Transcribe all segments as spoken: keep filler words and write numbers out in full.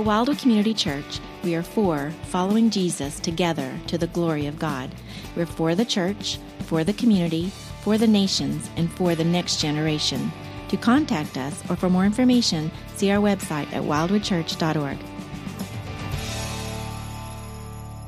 At Wildwood Community Church, we are for following Jesus together to the glory of God. We're for the church, for the community, for the nations, and for the next generation. To contact us or for more information, see our website at wildwood church dot org.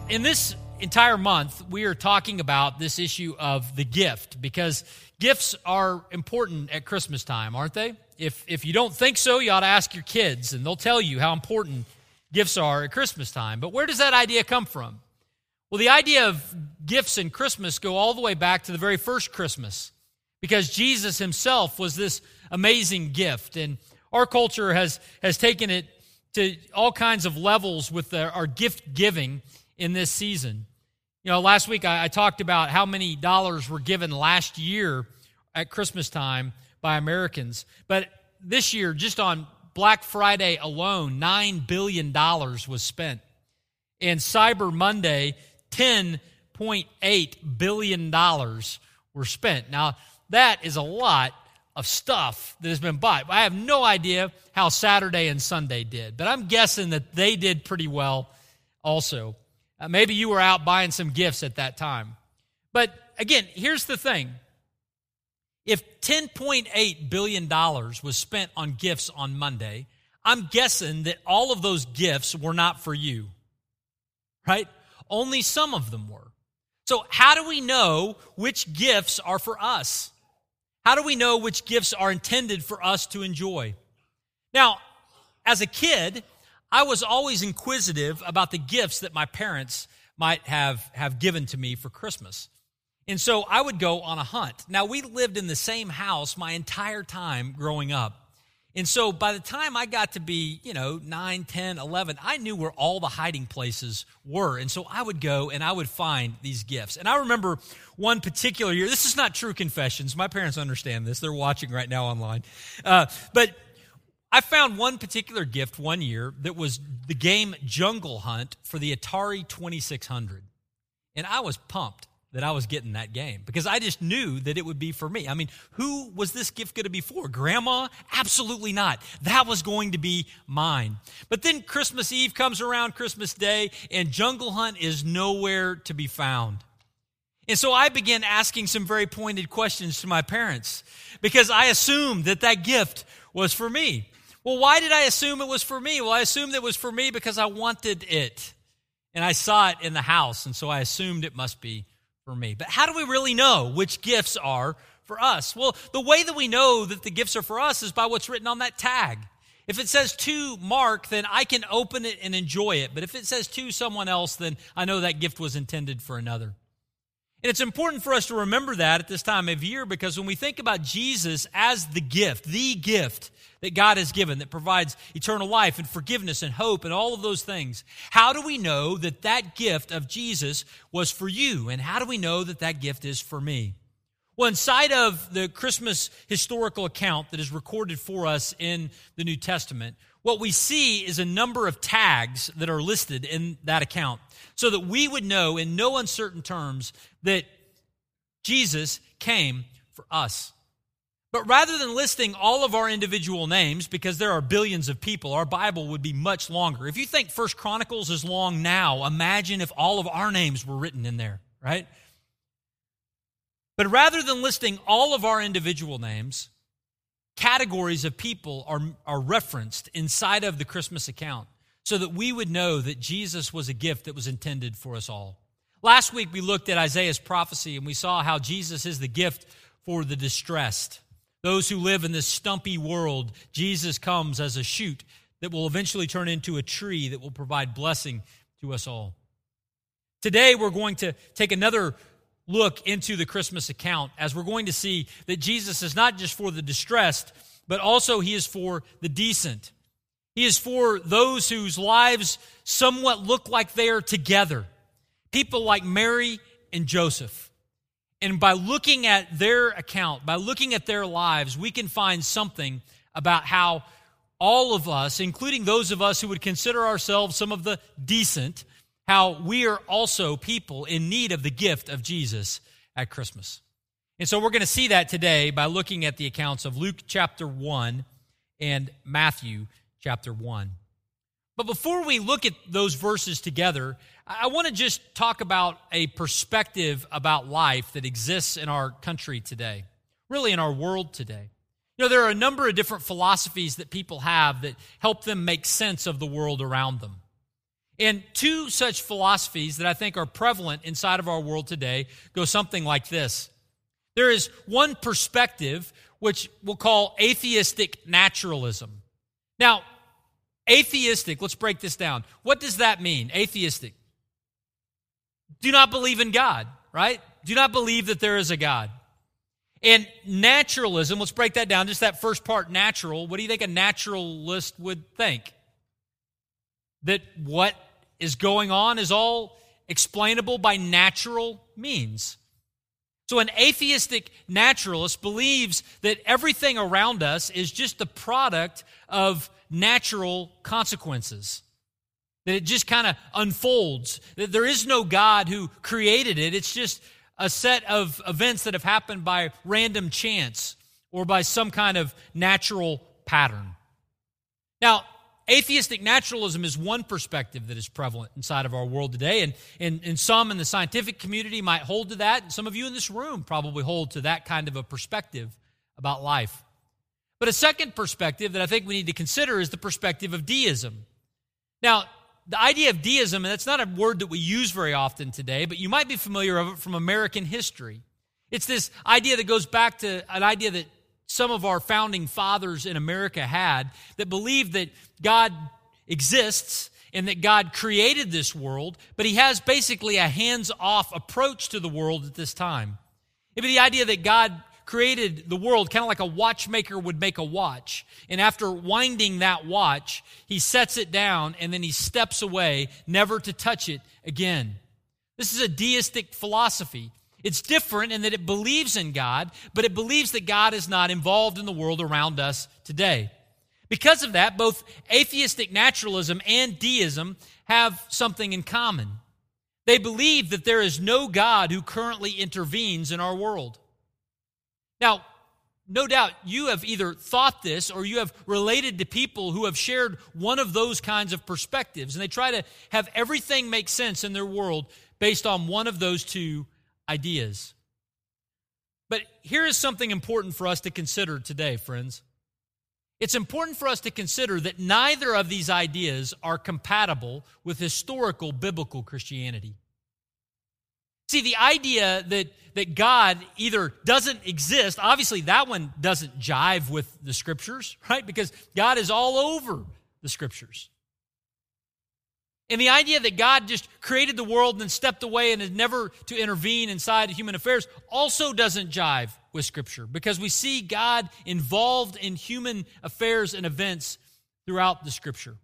In this entire month, we are talking about this issue of the gift, because gifts are important at Christmas time, aren't they? If if you don't think so, you ought to ask your kids, and they'll tell you how important gifts are at Christmas time. But where does that idea come from? Well, the idea of gifts and Christmas go all the way back to the very first Christmas, because Jesus himself was this amazing gift. And our culture has, has taken it to all kinds of levels with the, our gift giving in this season. You know, last week I, I talked about how many dollars were given last year at Christmas time by Americans. But this year, just on Black Friday alone, nine billion dollars was spent. And Cyber Monday, ten point eight billion dollars were spent. Now, that is a lot of stuff that has been bought. I have no idea how Saturday and Sunday did, but I'm guessing that they did pretty well also. Uh, maybe you were out buying some gifts at that time. But again, here's the thing. If ten point eight billion dollars was spent on gifts on Monday, I'm guessing that all of those gifts were not for you, right? Only some of them were. So how do we know which gifts are for us? How do we know which gifts are intended for us to enjoy? Now, as a kid, I was always inquisitive about the gifts that my parents might have, have given to me for Christmas. And so I would go on a hunt. Now, we lived in the same house my entire time growing up. And so by the time I got to be, you know, nine, ten, eleven, I knew where all the hiding places were. And so I would go and I would find these gifts. And I remember one particular year, this is not true confessions. My parents understand this. They're watching right now online. Uh, but I found one particular gift one year that was the game Jungle Hunt for the Atari twenty-six hundred. And I was pumped that I was getting that game, because I just knew that it would be for me. I mean, who was this gift going to be for? Grandma? Absolutely not. That was going to be mine. But then Christmas Eve comes around, Christmas Day, and Jungle Hunt is nowhere to be found. And so I began asking some very pointed questions to my parents, because I assumed that that gift was for me. Well, why did I assume it was for me? Well, I assumed it was for me because I wanted it, and I saw it in the house, and so I assumed it must be for me. But how do we really know which gifts are for us? Well, the way that we know that the gifts are for us is by what's written on that tag. If it says to Mark, then I can open it and enjoy it. But if it says to someone else, then I know that gift was intended for another. And it's important for us to remember that at this time of year, because when we think about Jesus as the gift, the gift that God has given that provides eternal life and forgiveness and hope and all of those things, how do we know that that gift of Jesus was for you? And how do we know that that gift is for me? Well, inside of the Christmas historical account that is recorded for us in the New Testament, what we see is a number of tags that are listed in that account, so that we would know in no uncertain terms that Jesus came for us. But rather than listing all of our individual names, because there are billions of people, our Bible would be much longer. If you think First Chronicles is long now, imagine if all of our names were written in there, right? But rather than listing all of our individual names, categories of people are, are referenced inside of the Christmas account, so that we would know that Jesus was a gift that was intended for us all. Last week, we looked at Isaiah's prophecy, and we saw how Jesus is the gift for the distressed. Those who live in this stumpy world, Jesus comes as a shoot that will eventually turn into a tree that will provide blessing to us all. Today, we're going to take another look into the Christmas account, as we're going to see that Jesus is not just for the distressed, but also he is for the decent. He is for those whose lives somewhat look like they are together, people like Mary and Joseph. And by looking at their account, by looking at their lives, we can find something about how all of us, including those of us who would consider ourselves some of the decent, how we are also people in need of the gift of Jesus at Christmas. And so we're going to see that today by looking at the accounts of Luke chapter one and Matthew chapter one. But before we look at those verses together, I want to just talk about a perspective about life that exists in our country today, really in our world today. You know, there are a number of different philosophies that people have that help them make sense of the world around them. And two such philosophies that I think are prevalent inside of our world today go something like this. There is one perspective which we'll call atheistic naturalism. Now, atheistic, let's break this down. What does that mean, atheistic? Do not believe in God, right? Do not believe that there is a God. And naturalism, let's break that down, just that first part, natural. What do you think a naturalist would think? That what is going on is all explainable by natural means. So an atheistic naturalist believes that everything around us is just the product of natural consequences, that it just kind of unfolds, that there is no God who created it. It's just a set of events that have happened by random chance or by some kind of natural pattern. Now, atheistic naturalism is one perspective that is prevalent inside of our world today, and, and, and some in the scientific community might hold to that, and some of you in this room probably hold to that kind of a perspective about life. But a second perspective that I think we need to consider is the perspective of deism. Now, the idea of deism, and that's not a word that we use very often today, but you might be familiar of it from American history. It's this idea that goes back to an idea that some of our founding fathers in America had that believed that God exists and that God created this world, but he has basically a hands-off approach to the world at this time. It'd be the idea that God created the world kind of like a watchmaker would make a watch, and after winding that watch, he sets it down and then he steps away, never to touch it again. This is a deistic philosophy. It's different in that it believes in God, but it believes that God is not involved in the world around us today. Because of that, both atheistic naturalism and deism have something in common. They believe that there is no God who currently intervenes in our world. Now, no doubt you have either thought this or you have related to people who have shared one of those kinds of perspectives, and they try to have everything make sense in their world based on one of those two ideas. But here is something important for us to consider today, friends. It's important for us to consider that neither of these ideas are compatible with historical biblical Christianity. See, the idea that, that God either doesn't exist, obviously that one doesn't jive with the Scriptures, right? Because God is all over the Scriptures. And the idea that God just created the world and then stepped away and is never to intervene inside human affairs also doesn't jive with Scripture, because we see God involved in human affairs and events throughout the Scripture.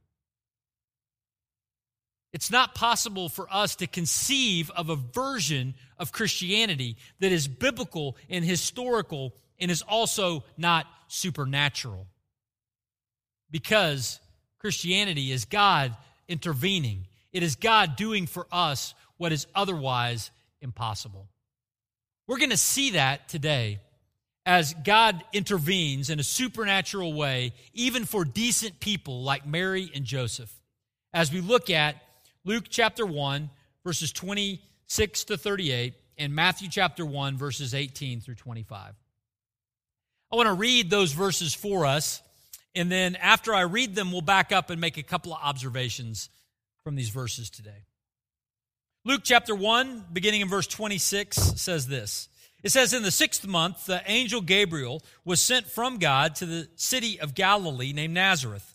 It's not possible for us to conceive of a version of Christianity that is biblical and historical and is also not supernatural, because Christianity is God intervening. It is God doing for us what is otherwise impossible. We're going to see that today as God intervenes in a supernatural way, even for decent people like Mary and Joseph, as we look at Luke chapter one, verses twenty-six to thirty-eight, and Matthew chapter one, verses eighteen through twenty-five. I want to read those verses for us. And then after I read them, we'll back up and make a couple of observations from these verses today. Luke chapter one, beginning in verse twenty-six, says this. It says, "In the sixth month, the angel Gabriel was sent from God to the city of Galilee named Nazareth,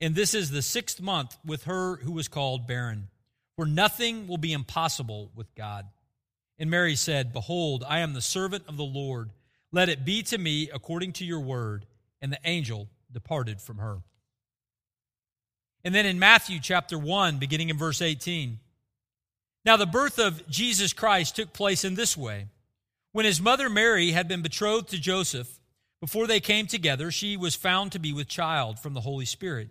and this is the sixth month with her who was called barren. For nothing will be impossible with God. And Mary said, Behold, I am the servant of the Lord. Let it be to me according to your word. And the angel departed from her. And then in Matthew chapter one, beginning in verse eighteen, now the birth of Jesus Christ took place in this way. When his mother Mary had been betrothed to Joseph, before they came together, she was found to be with child from the Holy Spirit.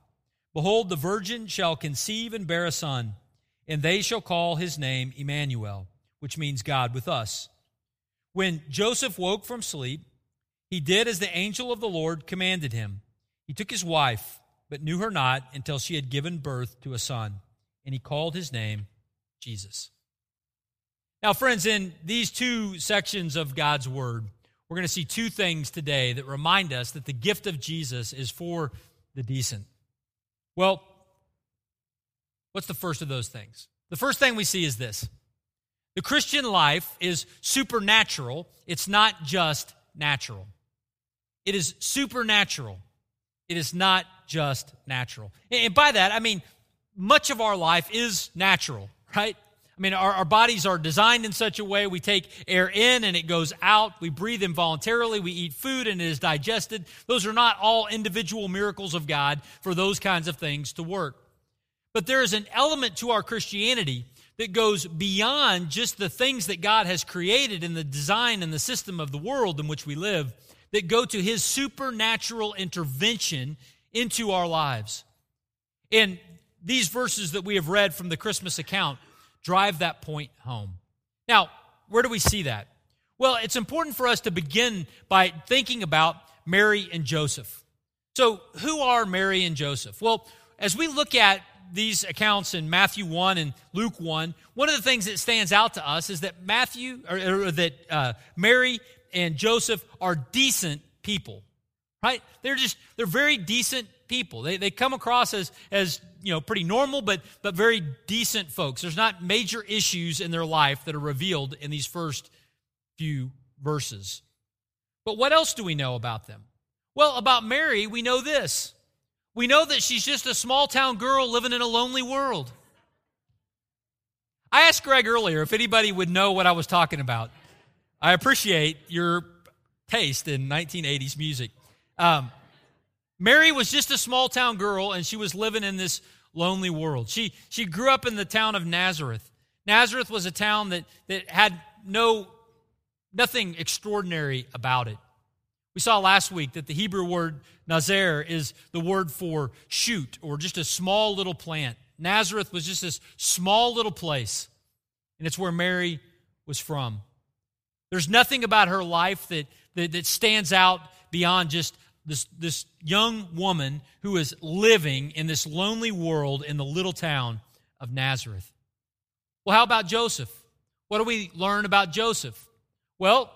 Behold, the virgin shall conceive and bear a son, and they shall call his name Emmanuel, which means God with us. When Joseph woke from sleep, he did as the angel of the Lord commanded him. He took his wife, but knew her not until she had given birth to a son, and he called his name Jesus. Now, friends, in these two sections of God's Word, we're going to see two things today that remind us that the gift of Jesus is for the decent. Well, what's the first of those things? The first thing we see is this. The Christian life is supernatural. It's not just natural. It is supernatural. It is not just natural. And by that, I mean, much of our life is natural, right? I mean, our, our bodies are designed in such a way we take air in and it goes out. We breathe involuntarily. We eat food and it is digested. Those are not all individual miracles of God for those kinds of things to work. But there is an element to our Christianity that goes beyond just the things that God has created in the design and the system of the world in which we live that go to his supernatural intervention into our lives. And these verses that we have read from the Christmas account drive that point home. Now, where do we see that? Well, it's important for us to begin by thinking about Mary and Joseph. So, who are Mary and Joseph? Well, as we look at these accounts in Matthew one and Luke one, one of the things that stands out to us is that Matthew or, or that uh, Mary and Joseph are decent people, right? They're just they're very decent people. They they come across as as you know pretty normal, but but very decent folks. There's not major issues in their life that are revealed in these first few verses. But what else do we know about them? Well, about Mary, we know this. We know that she's just a small-town girl living in a lonely world. I asked Greg earlier if anybody would know what I was talking about. I appreciate your taste in nineteen eighties music. Um, Mary was just a small-town girl, and she was living in this lonely world. She she grew up in the town of Nazareth. Nazareth was a town that, that had no nothing extraordinary about it. We saw last week that the Hebrew word nazir is the word for shoot or just a small little plant. Nazareth was just this small little place, and it's where Mary was from. There's nothing about her life that, that, that stands out beyond just this, this young woman who is living in this lonely world in the little town of Nazareth. Well, how about Joseph? What do we learn about Joseph? Well,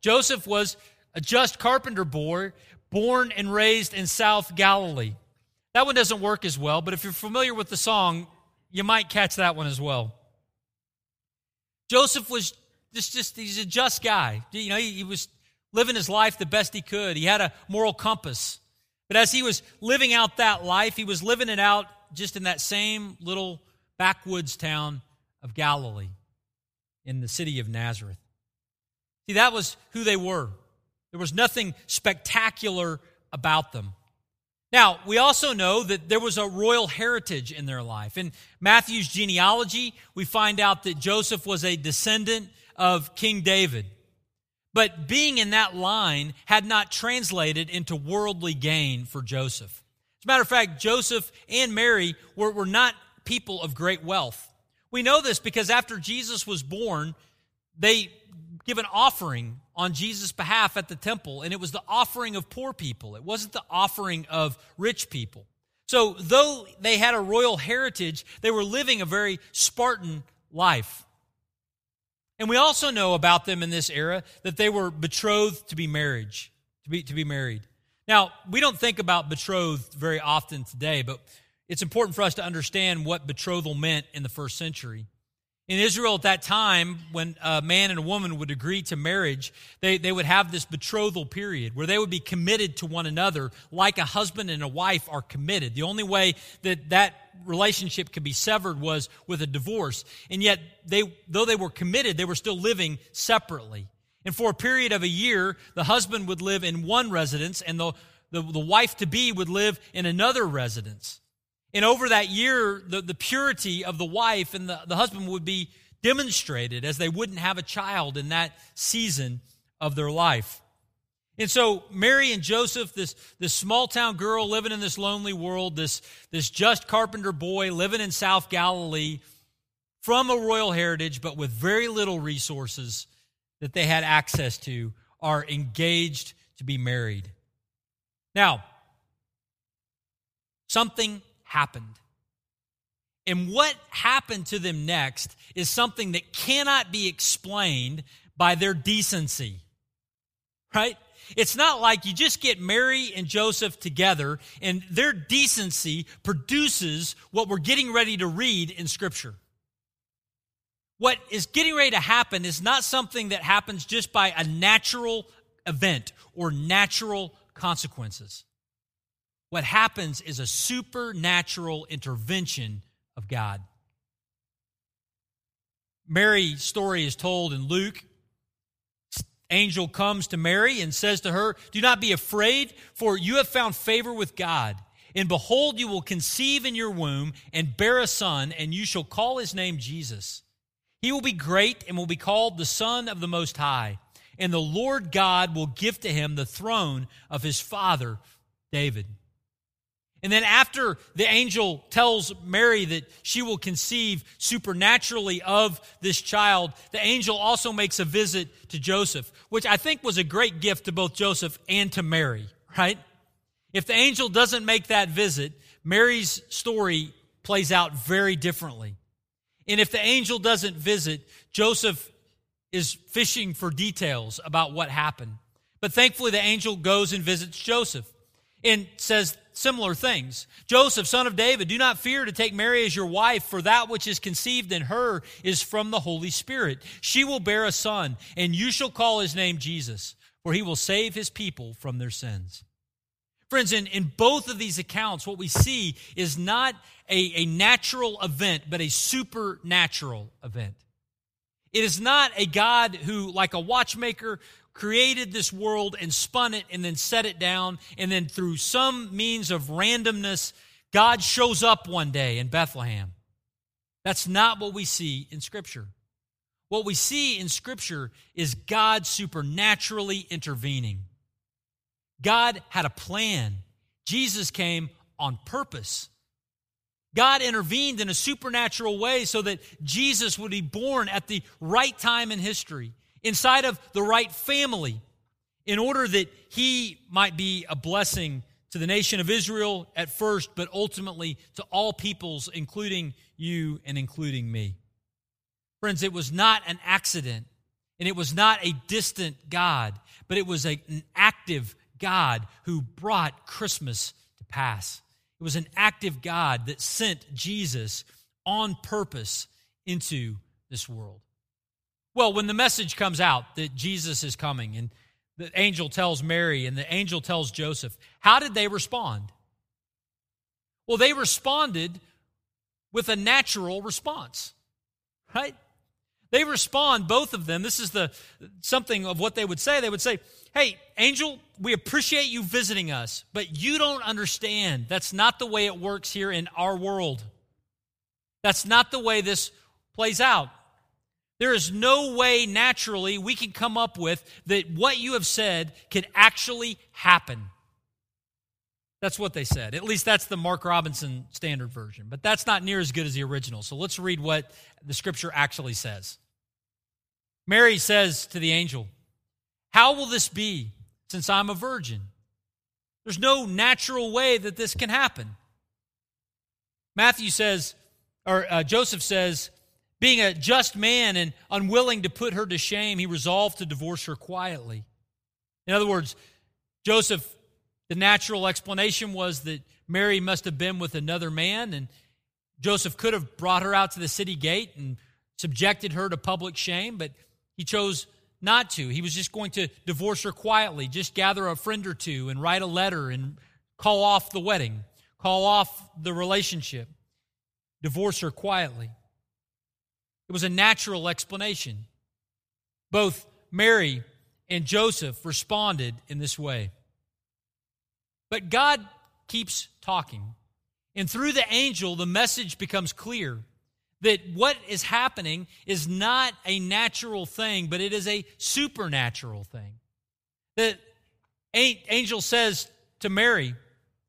Joseph was a just carpenter boy, born and raised in South Galilee. That one doesn't work as well, but if you're familiar with the song, you might catch that one as well. Joseph was just, just he's a just guy. You know, he, he was living his life the best he could. He had a moral compass. But as he was living out that life, he was living it out just in that same little backwoods town of Galilee in the city of Nazareth. See, that was who they were. There was nothing spectacular about them. Now, we also know that there was a royal heritage in their life. In Matthew's genealogy, we find out that Joseph was a descendant of King David. But being in that line had not translated into worldly gain for Joseph. As a matter of fact, Joseph and Mary were, were not people of great wealth. We know this because after Jesus was born, they give an offering on Jesus' behalf at the temple, and it was the offering of poor people. It wasn't the offering of rich people. So though they had a royal heritage, they were living a very Spartan life. And we also know about them in this era that they were betrothed to be marriage, to be, to be married. Now, we don't think about betrothed very often today, but it's important for us to understand what betrothal meant in the first century. In Israel at that time, when a man and a woman would agree to marriage, they, they would have this betrothal period where they would be committed to one another like a husband and a wife are committed. The only way that that relationship could be severed was with a divorce. And yet, they though they were committed, they were still living separately. And for a period of a year, the husband would live in one residence and the, the, the wife-to-be would live in another residence. And over that year, the, the purity of the wife and the, the husband would be demonstrated as they wouldn't have a child in that season of their life. And so Mary and Joseph, this, this small-town girl living in this lonely world, this, this just carpenter boy living in South Galilee, from a royal heritage but with very little resources that they had access to, are engaged to be married. Now, something happened. And what happened to them next is something that cannot be explained by their decency, right? It's not like you just get Mary and Joseph together and their decency produces what we're getting ready to read in Scripture. What is getting ready to happen is not something that happens just by a natural event or natural consequences. What happens is a supernatural intervention of God. Mary's story is told in Luke. Angel comes to Mary and says to her, "Do not be afraid, for you have found favor with God. And behold, you will conceive in your womb and bear a son, and you shall call his name Jesus. He will be great and will be called the Son of the Most High. And the Lord God will give to him the throne of his father, David." And then after the angel tells Mary that she will conceive supernaturally of this child, the angel also makes a visit to Joseph, which I think was a great gift to both Joseph and to Mary, right? If the angel doesn't make that visit, Mary's story plays out very differently. And if the angel doesn't visit, Joseph is fishing for details about what happened. But thankfully, the angel goes and visits Joseph and says similar things. "Joseph, son of David, do not fear to take Mary as your wife, for that which is conceived in her is from the Holy Spirit. She will bear a son, and you shall call his name Jesus, for he will save his people from their sins." Friends, in, in both of these accounts, what we see is not a, a natural event, but a supernatural event. It is not a God who, like a watchmaker, created this world and spun it and then set it down, and then through some means of randomness, God shows up one day in Bethlehem. That's not what we see in Scripture. What we see in Scripture is God supernaturally intervening. God had a plan. Jesus came on purpose. God intervened in a supernatural way so that Jesus would be born at the right time in history, inside of the right family, in order that he might be a blessing to the nation of Israel at first, but ultimately to all peoples, including you and including me. Friends, it was not an accident, and it was not a distant God, but it was an active God who brought Christmas to pass. It was an active God that sent Jesus on purpose into this world. Well, when the message comes out that Jesus is coming and the angel tells Mary and the angel tells Joseph, how did they respond? Well, they responded with a natural response, right? They respond, both of them. This is the something of what they would say. They would say, "Hey, angel, we appreciate you visiting us, but you don't understand. That's not the way it works here in our world. That's not the way this plays out. There is no way naturally we can come up with that what you have said could actually happen. That's what they said. At least that's the Mark Robinson Standard Version, but that's not near as good as the original. So let's read what the scripture actually says. Mary says to the angel, "How will this be since I'm a virgin? There's no natural way that this can happen." Matthew says, or uh, Joseph says, "Being a just man and unwilling to put her to shame, he resolved to divorce her quietly." In other words, Joseph, the natural explanation was that Mary must have been with another man, and Joseph could have brought her out to the city gate and subjected her to public shame, but he chose not to. He was just going to divorce her quietly, just gather a friend or two and write a letter and call off the wedding, call off the relationship, divorce her quietly. It was a natural explanation. Both Mary and Joseph responded in this way. But God keeps talking. And through the angel, the message becomes clear that what is happening is not a natural thing, but it is a supernatural thing. The angel says to Mary,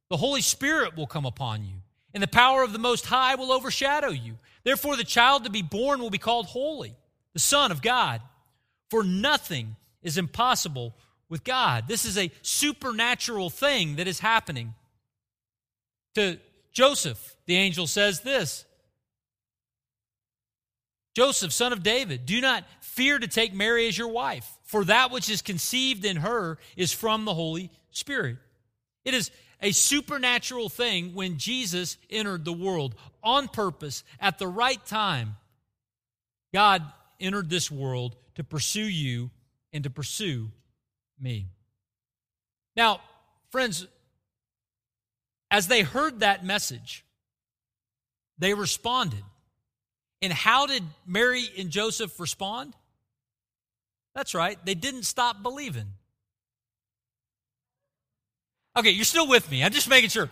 "The Holy Spirit will come upon you, and the power of the Most High will overshadow you. Therefore, the child to be born will be called holy, the Son of God. For nothing is impossible with God." This is a supernatural thing that is happening. To Joseph, the angel says this, "Joseph, son of David, do not fear to take Mary as your wife, for that which is conceived in her is from the Holy Spirit." It is a supernatural thing when Jesus entered the world on purpose at the right time. God entered this world to pursue you and to pursue me. Now, friends, as they heard that message, they responded. And how did Mary and Joseph respond? That's right, they didn't stop believing. Okay, you're still with me. I'm just making sure.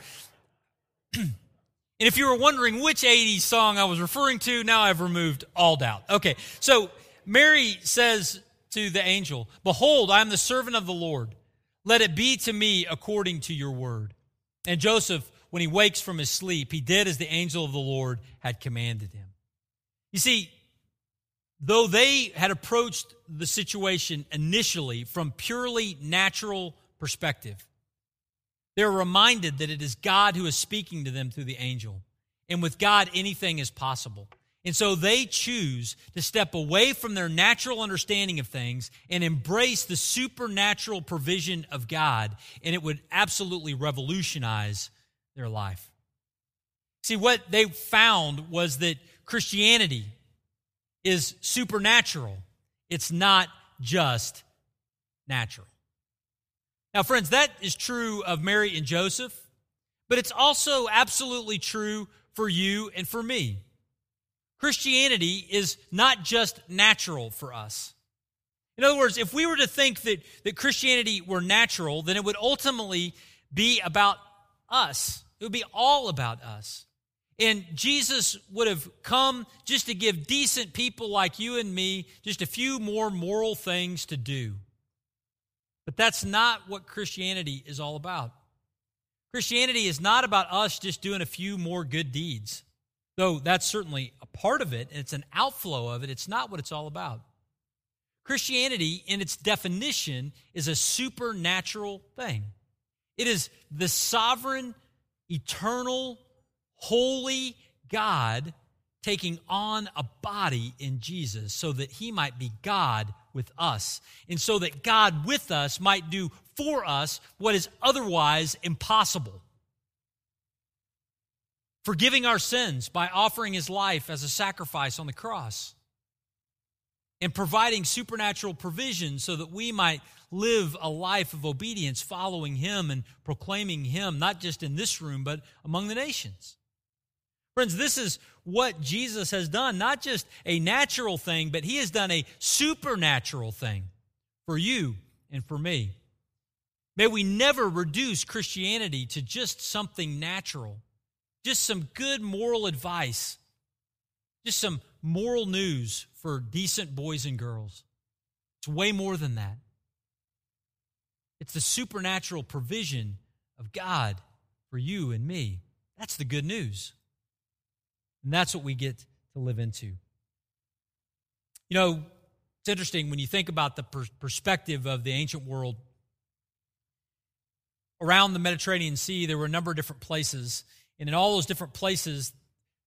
And if you were wondering which eighties song I was referring to, now I've removed all doubt. Okay, so Mary says to the angel, "Behold, I am the servant of the Lord. Let it be to me according to your word." And Joseph, when he wakes from his sleep, he did as the angel of the Lord had commanded him. You see, though they had approached the situation initially from purely natural perspective, they're reminded that it is God who is speaking to them through the angel. And with God, anything is possible. And so they choose to step away from their natural understanding of things and embrace the supernatural provision of God, and it would absolutely revolutionize their life. See, what they found was that Christianity is supernatural. It's not just natural. Now, friends, that is true of Mary and Joseph, but it's also absolutely true for you and for me. Christianity is not just natural for us. In other words, if we were to think that, that Christianity were natural, then it would ultimately be about us. It would be all about us. And Jesus would have come just to give decent people like you and me just a few more moral things to do. But that's not what Christianity is all about. Christianity is not about us just doing a few more good deeds. Though that's certainly a part of it, and it's an outflow of it, it's not what it's all about. Christianity, in its definition, is a supernatural thing. It is the sovereign, eternal, holy God taking on a body in Jesus so that he might be God with us, and so that God with us might do for us what is otherwise impossible. Forgiving our sins by offering his life as a sacrifice on the cross, and providing supernatural provision so that we might live a life of obedience, following him and proclaiming him, not just in this room, but among the nations. Friends, this is what Jesus has done, not just a natural thing, but he has done a supernatural thing for you and for me. May we never reduce Christianity to just something natural. Just some good moral advice. Just some moral news for decent boys and girls. It's way more than that. It's the supernatural provision of God for you and me. That's the good news. And that's what we get to live into. You know, it's interesting when you think about the per- perspective of the ancient world. Around the Mediterranean Sea, there were a number of different places, and in all those different places,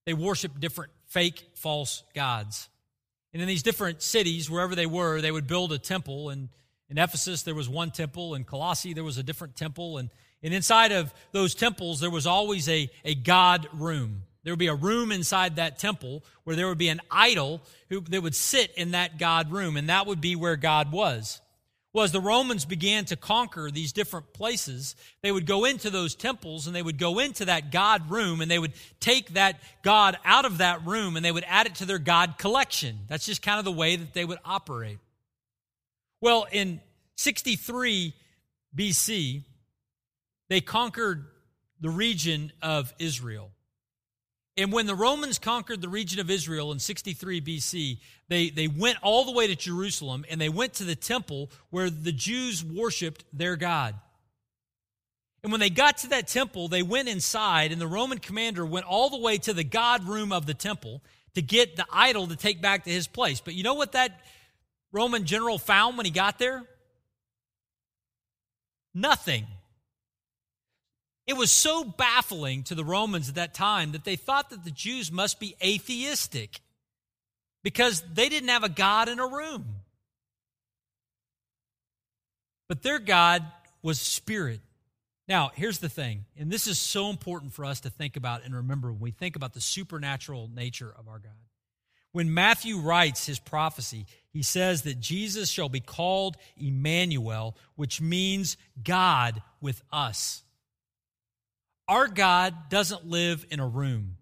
they worshiped different fake, false gods. And in these different cities, wherever they were, they would build a temple. And in Ephesus, there was one temple. In Colossae, there was a different temple. And, and inside of those temples, there was always a, a god room. There would be a room inside that temple where there would be an idol who that would sit in that god room, and that would be where God was. Well, as the Romans began to conquer these different places, they would go into those temples and they would go into that god room and they would take that god out of that room and they would add it to their god collection. That's just kind of the way that they would operate. Well, in sixty-three B C, they conquered the region of Israel. And when the Romans conquered the region of Israel in sixty-three B C, they, they went all the way to Jerusalem, and they went to the temple where the Jews worshiped their God. And when they got to that temple, they went inside, and the Roman commander went all the way to the God room of the temple to get the idol to take back to his place. But you know what that Roman general found when he got there? Nothing. It was so baffling to the Romans at that time that they thought that the Jews must be atheistic because they didn't have a god in a room. But their God was spirit. Now, here's the thing, and this is so important for us to think about and remember when we think about the supernatural nature of our God. When Matthew writes his prophecy, he says that Jesus shall be called Emmanuel, which means God with us. Our God doesn't live in a room.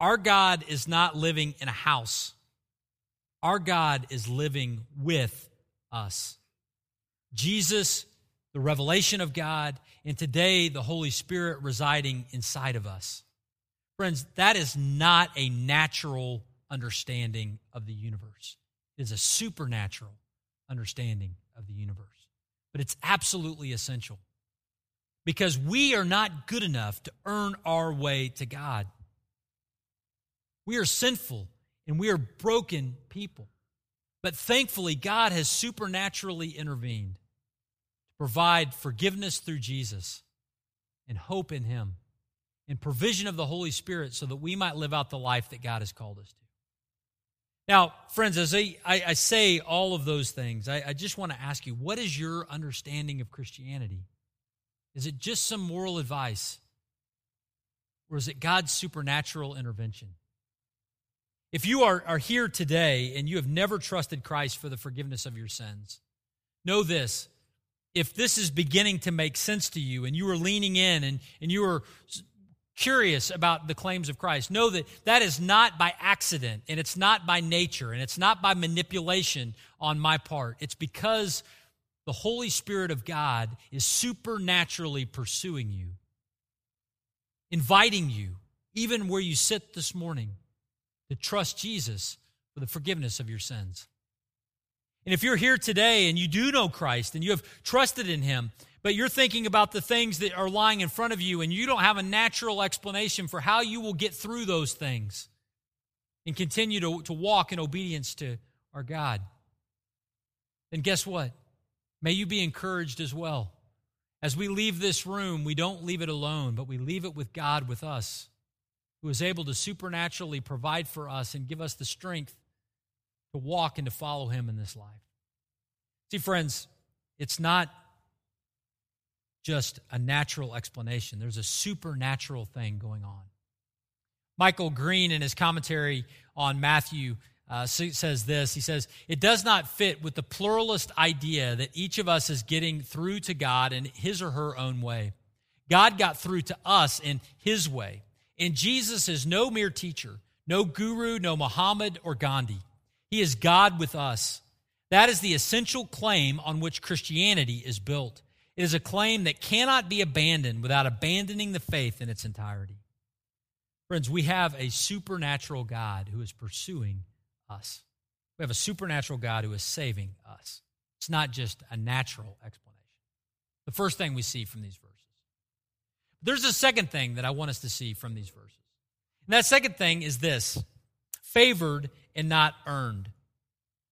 Our God is not living in a house. Our God is living with us. Jesus, the revelation of God, and today the Holy Spirit residing inside of us. Friends, that is not a natural understanding of the universe. It is a supernatural understanding of the universe. But it's absolutely essential. Because we are not good enough to earn our way to God. We are sinful and we are broken people. But thankfully, God has supernaturally intervened to provide forgiveness through Jesus and hope in Him and provision of the Holy Spirit so that we might live out the life that God has called us to. Now, friends, as I, I say all of those things, I, I just want to ask you, what is your understanding of Christianity? Is it just some moral advice? Or is it God's supernatural intervention? If you are, are here today and you have never trusted Christ for the forgiveness of your sins, know this. If this is beginning to make sense to you and you are leaning in and, and you are curious about the claims of Christ, know that that is not by accident and it's not by nature and it's not by manipulation on my part. It's because the Holy Spirit of God is supernaturally pursuing you, inviting you, even where you sit this morning, to trust Jesus for the forgiveness of your sins. And if you're here today and you do know Christ and you have trusted in Him, but you're thinking about the things that are lying in front of you and you don't have a natural explanation for how you will get through those things and continue to, to walk in obedience to our God, then guess what? May you be encouraged as well. As we leave this room, we don't leave it alone, but we leave it with God with us, who is able to supernaturally provide for us and give us the strength to walk and to follow Him in this life. See, friends, it's not just a natural explanation. There's a supernatural thing going on. Michael Green, in his commentary on Matthew, Uh, so says this, he says, it does not fit with the pluralist idea that each of us is getting through to God in his or her own way. God got through to us in His way. And Jesus is no mere teacher, no guru, no Muhammad or Gandhi. He is God with us. That is the essential claim on which Christianity is built. It is a claim that cannot be abandoned without abandoning the faith in its entirety. Friends, we have a supernatural God who is pursuing us. We have a supernatural God who is saving us. It's not just a natural explanation. The first thing we see from these verses. There's a second thing that I want us to see from these verses. And that second thing is this: favored and not earned.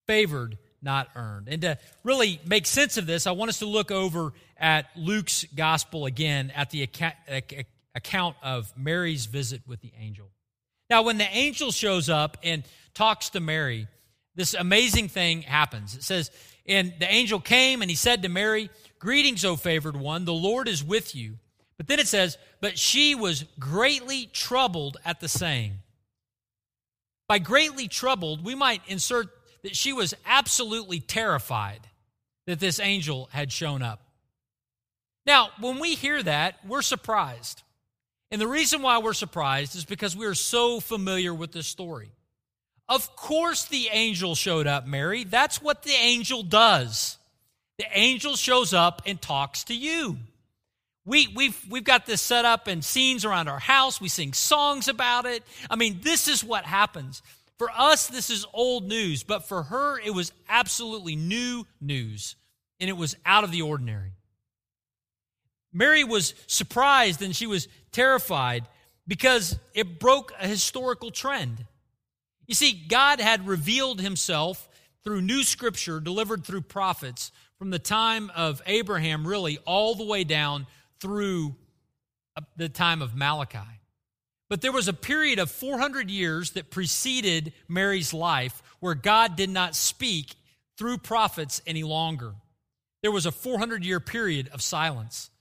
Favored, not earned. And to really make sense of this, I want us to look over at Luke's gospel again at the account of Mary's visit with the angel. Now, when the angel shows up and talks to Mary, this amazing thing happens. It says, and the angel came and he said to Mary, "Greetings, O favored one, the Lord is with you." But then it says, but she was greatly troubled at the saying. By greatly troubled, we might insert that she was absolutely terrified that this angel had shown up. Now, when we hear that, we're surprised. And the reason why we're surprised is because we are so familiar with this story. Of course the angel showed up, Mary. That's what the angel does. The angel shows up and talks to you. We, we've, we've got this set up in scenes around our house. We sing songs about it. I mean, this is what happens. For us, this is old news, but for her, it was absolutely new news, and it was out of the ordinary. Mary was surprised and she was terrified because it broke a historical trend. You see, God had revealed himself through new scripture delivered through prophets from the time of Abraham, really, all the way down through the time of Malachi. But there was a period of four hundred years that preceded Mary's life where God did not speak through prophets any longer. There was a four hundred year period of silence.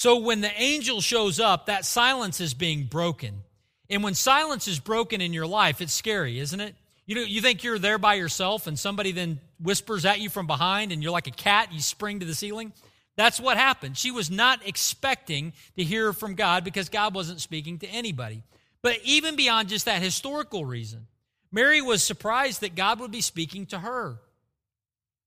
So when the angel shows up, that silence is being broken. And when silence is broken in your life, it's scary, isn't it? You know, you think you're there by yourself and somebody then whispers at you from behind and you're like a cat, you spring to the ceiling. That's what happened. She was not expecting to hear from God because God wasn't speaking to anybody. But even beyond just that historical reason, Mary was surprised that God would be speaking to her.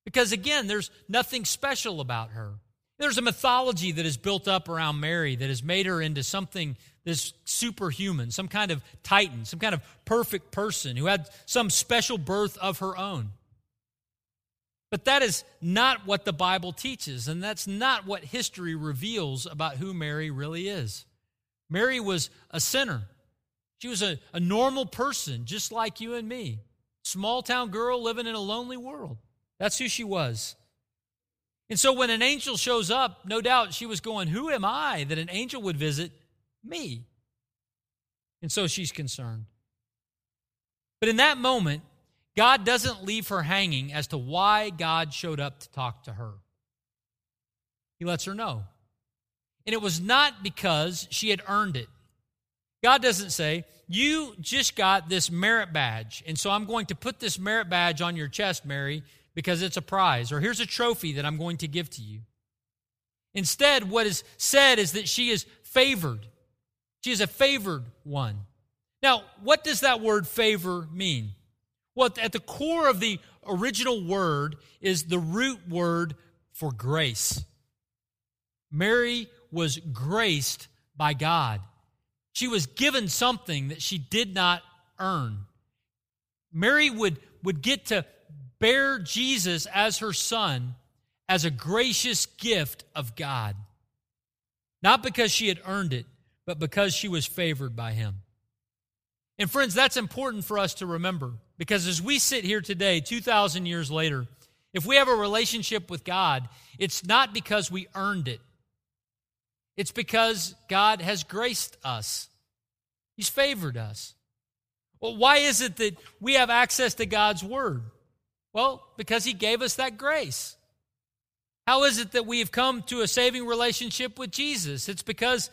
Because again, there's nothing special about her. There's a mythology that is built up around Mary that has made her into something that's superhuman, some kind of titan, some kind of perfect person who had some special birth of her own. But that is not what the Bible teaches, and that's not what history reveals about who Mary really is. Mary was a sinner. She was a, a normal person, just like you and me. Small-town girl living in a lonely world. That's who she was. And so when an angel shows up, no doubt she was going, who am I that an angel would visit me? And so she's concerned. But in that moment, God doesn't leave her hanging as to why God showed up to talk to her. He lets her know. And it was not because she had earned it. God doesn't say, you just got this merit badge, and so I'm going to put this merit badge on your chest, Mary, because it's a prize, or here's a trophy that I'm going to give to you. Instead, what is said is that she is favored. She is a favored one. Now, what does that word favor mean? Well, at the core of the original word is the root word for grace. Mary was graced by God. She was given something that she did not earn. Mary would, would get to bear Jesus as her son as a gracious gift of God. Not because she had earned it, but because she was favored by him. And friends, that's important for us to remember, because as we sit here today, two thousand years later, if we have a relationship with God, it's not because we earned it. It's because God has graced us. He's favored us. Well, why is it that we have access to God's word? Well, because he gave us that grace. How is it that we have come to a saving relationship with Jesus? It's because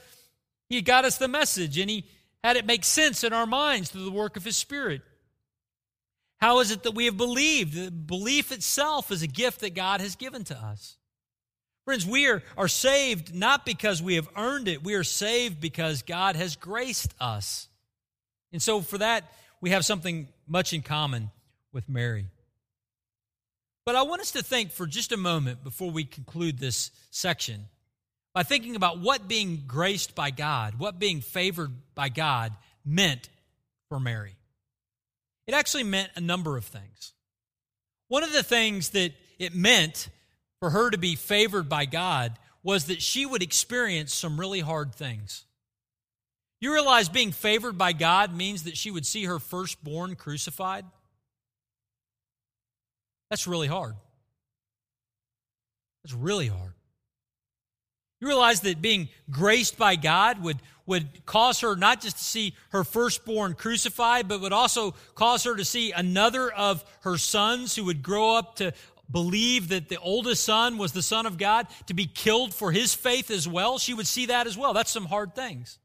he got us the message and he had it make sense in our minds through the work of his Spirit. How is it that we have believed? Belief itself is a gift that God has given to us. Friends, we are, are saved not because we have earned it. We are saved because God has graced us. And so for that, we have something much in common with Mary. But I want us to think for just a moment before we conclude this section by thinking about what being graced by God, what being favored by God meant for Mary. It actually meant a number of things. One of the things that it meant for her to be favored by God was that she would experience some really hard things. You realize being favored by God means that she would see her firstborn crucified? That's really hard. That's really hard. You realize that being graced by God would, would cause her not just to see her firstborn crucified, but would also cause her to see another of her sons who would grow up to believe that the oldest son was the Son of God to be killed for his faith as well. She would see that as well. That's some hard things.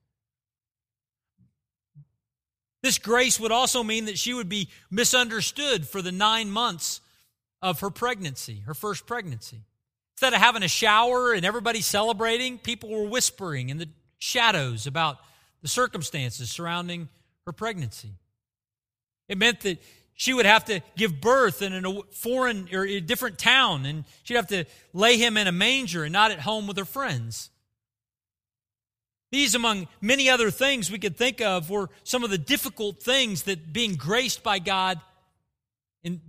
This grace would also mean that she would be misunderstood for the nine months of her pregnancy, her first pregnancy. Instead of having a shower and everybody celebrating, people were whispering in the shadows about the circumstances surrounding her pregnancy. It meant that she would have to give birth in a foreign or a different town, and she'd have to lay him in a manger and not at home with her friends. These, among many other things we could think of, were some of the difficult things that being graced by God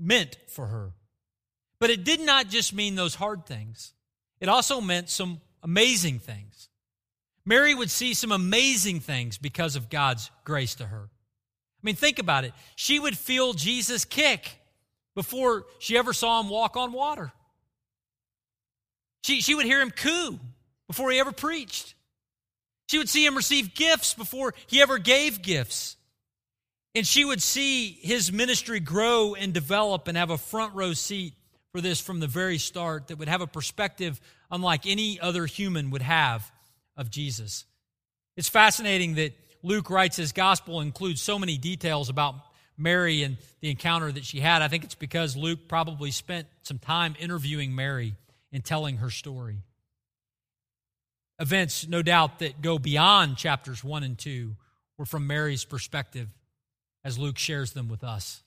meant for her. But it did not just mean those hard things. It also meant some amazing things. Mary would see some amazing things because of God's grace to her. I mean, think about it. She would feel Jesus kick before she ever saw him walk on water. She, she would hear him coo before he ever preached. She would see him receive gifts before he ever gave gifts. And she would see his ministry grow and develop and have a front row seat for this from the very start, that would have a perspective unlike any other human would have of Jesus. It's fascinating that Luke writes his gospel includes so many details about Mary and the encounter that she had. I think it's because Luke probably spent some time interviewing Mary and telling her story. Events, no doubt, that go beyond chapters one and two were from Mary's perspective as Luke shares them with us.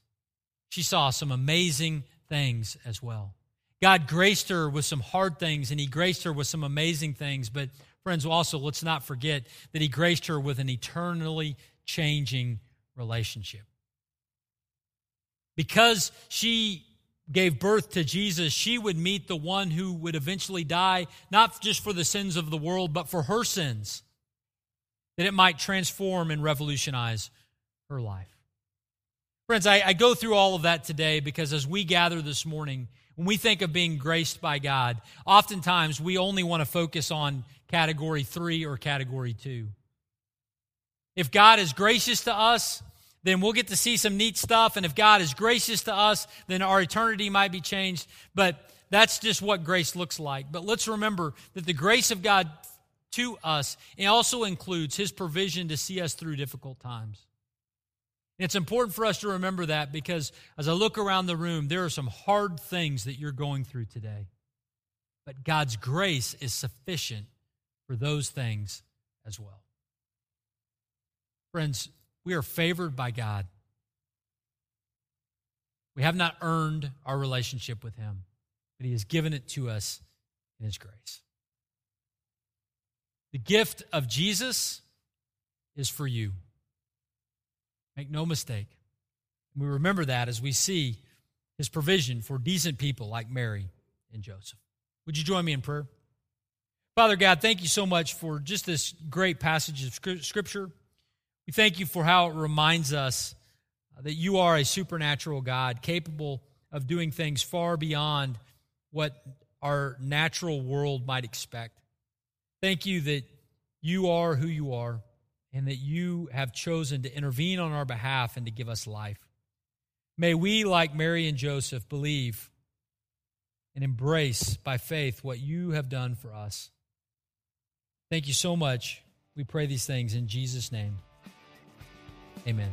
She saw some amazing things as well. God graced her with some hard things, and he graced her with some amazing things, but friends, also let's not forget that he graced her with an eternally changing relationship. Because she gave birth to Jesus, she would meet the one who would eventually die, not just for the sins of the world, but for her sins, that it might transform and revolutionize her life. Friends, I, I go through all of that today because as we gather this morning, when we think of being graced by God, oftentimes we only want to focus on category three or category two. If God is gracious to us, then we'll get to see some neat stuff. And if God is gracious to us, then our eternity might be changed. But that's just what grace looks like. But let's remember that the grace of God to us, it also includes his provision to see us through difficult times. It's important for us to remember that because as I look around the room, there are some hard things that you're going through today. But God's grace is sufficient for those things as well. Friends, we are favored by God. We have not earned our relationship with him, but he has given it to us in his grace. The gift of Jesus is for you. Make no mistake. We remember that as we see his provision for decent people like Mary and Joseph. Would you join me in prayer? Father God, thank you so much for just this great passage of Scripture. We thank you for how it reminds us that you are a supernatural God, capable of doing things far beyond what our natural world might expect. Thank you that you are who you are, and that you have chosen to intervene on our behalf and to give us life. May we, like Mary and Joseph, believe and embrace by faith what you have done for us. Thank you so much. We pray these things in Jesus' name. Amen.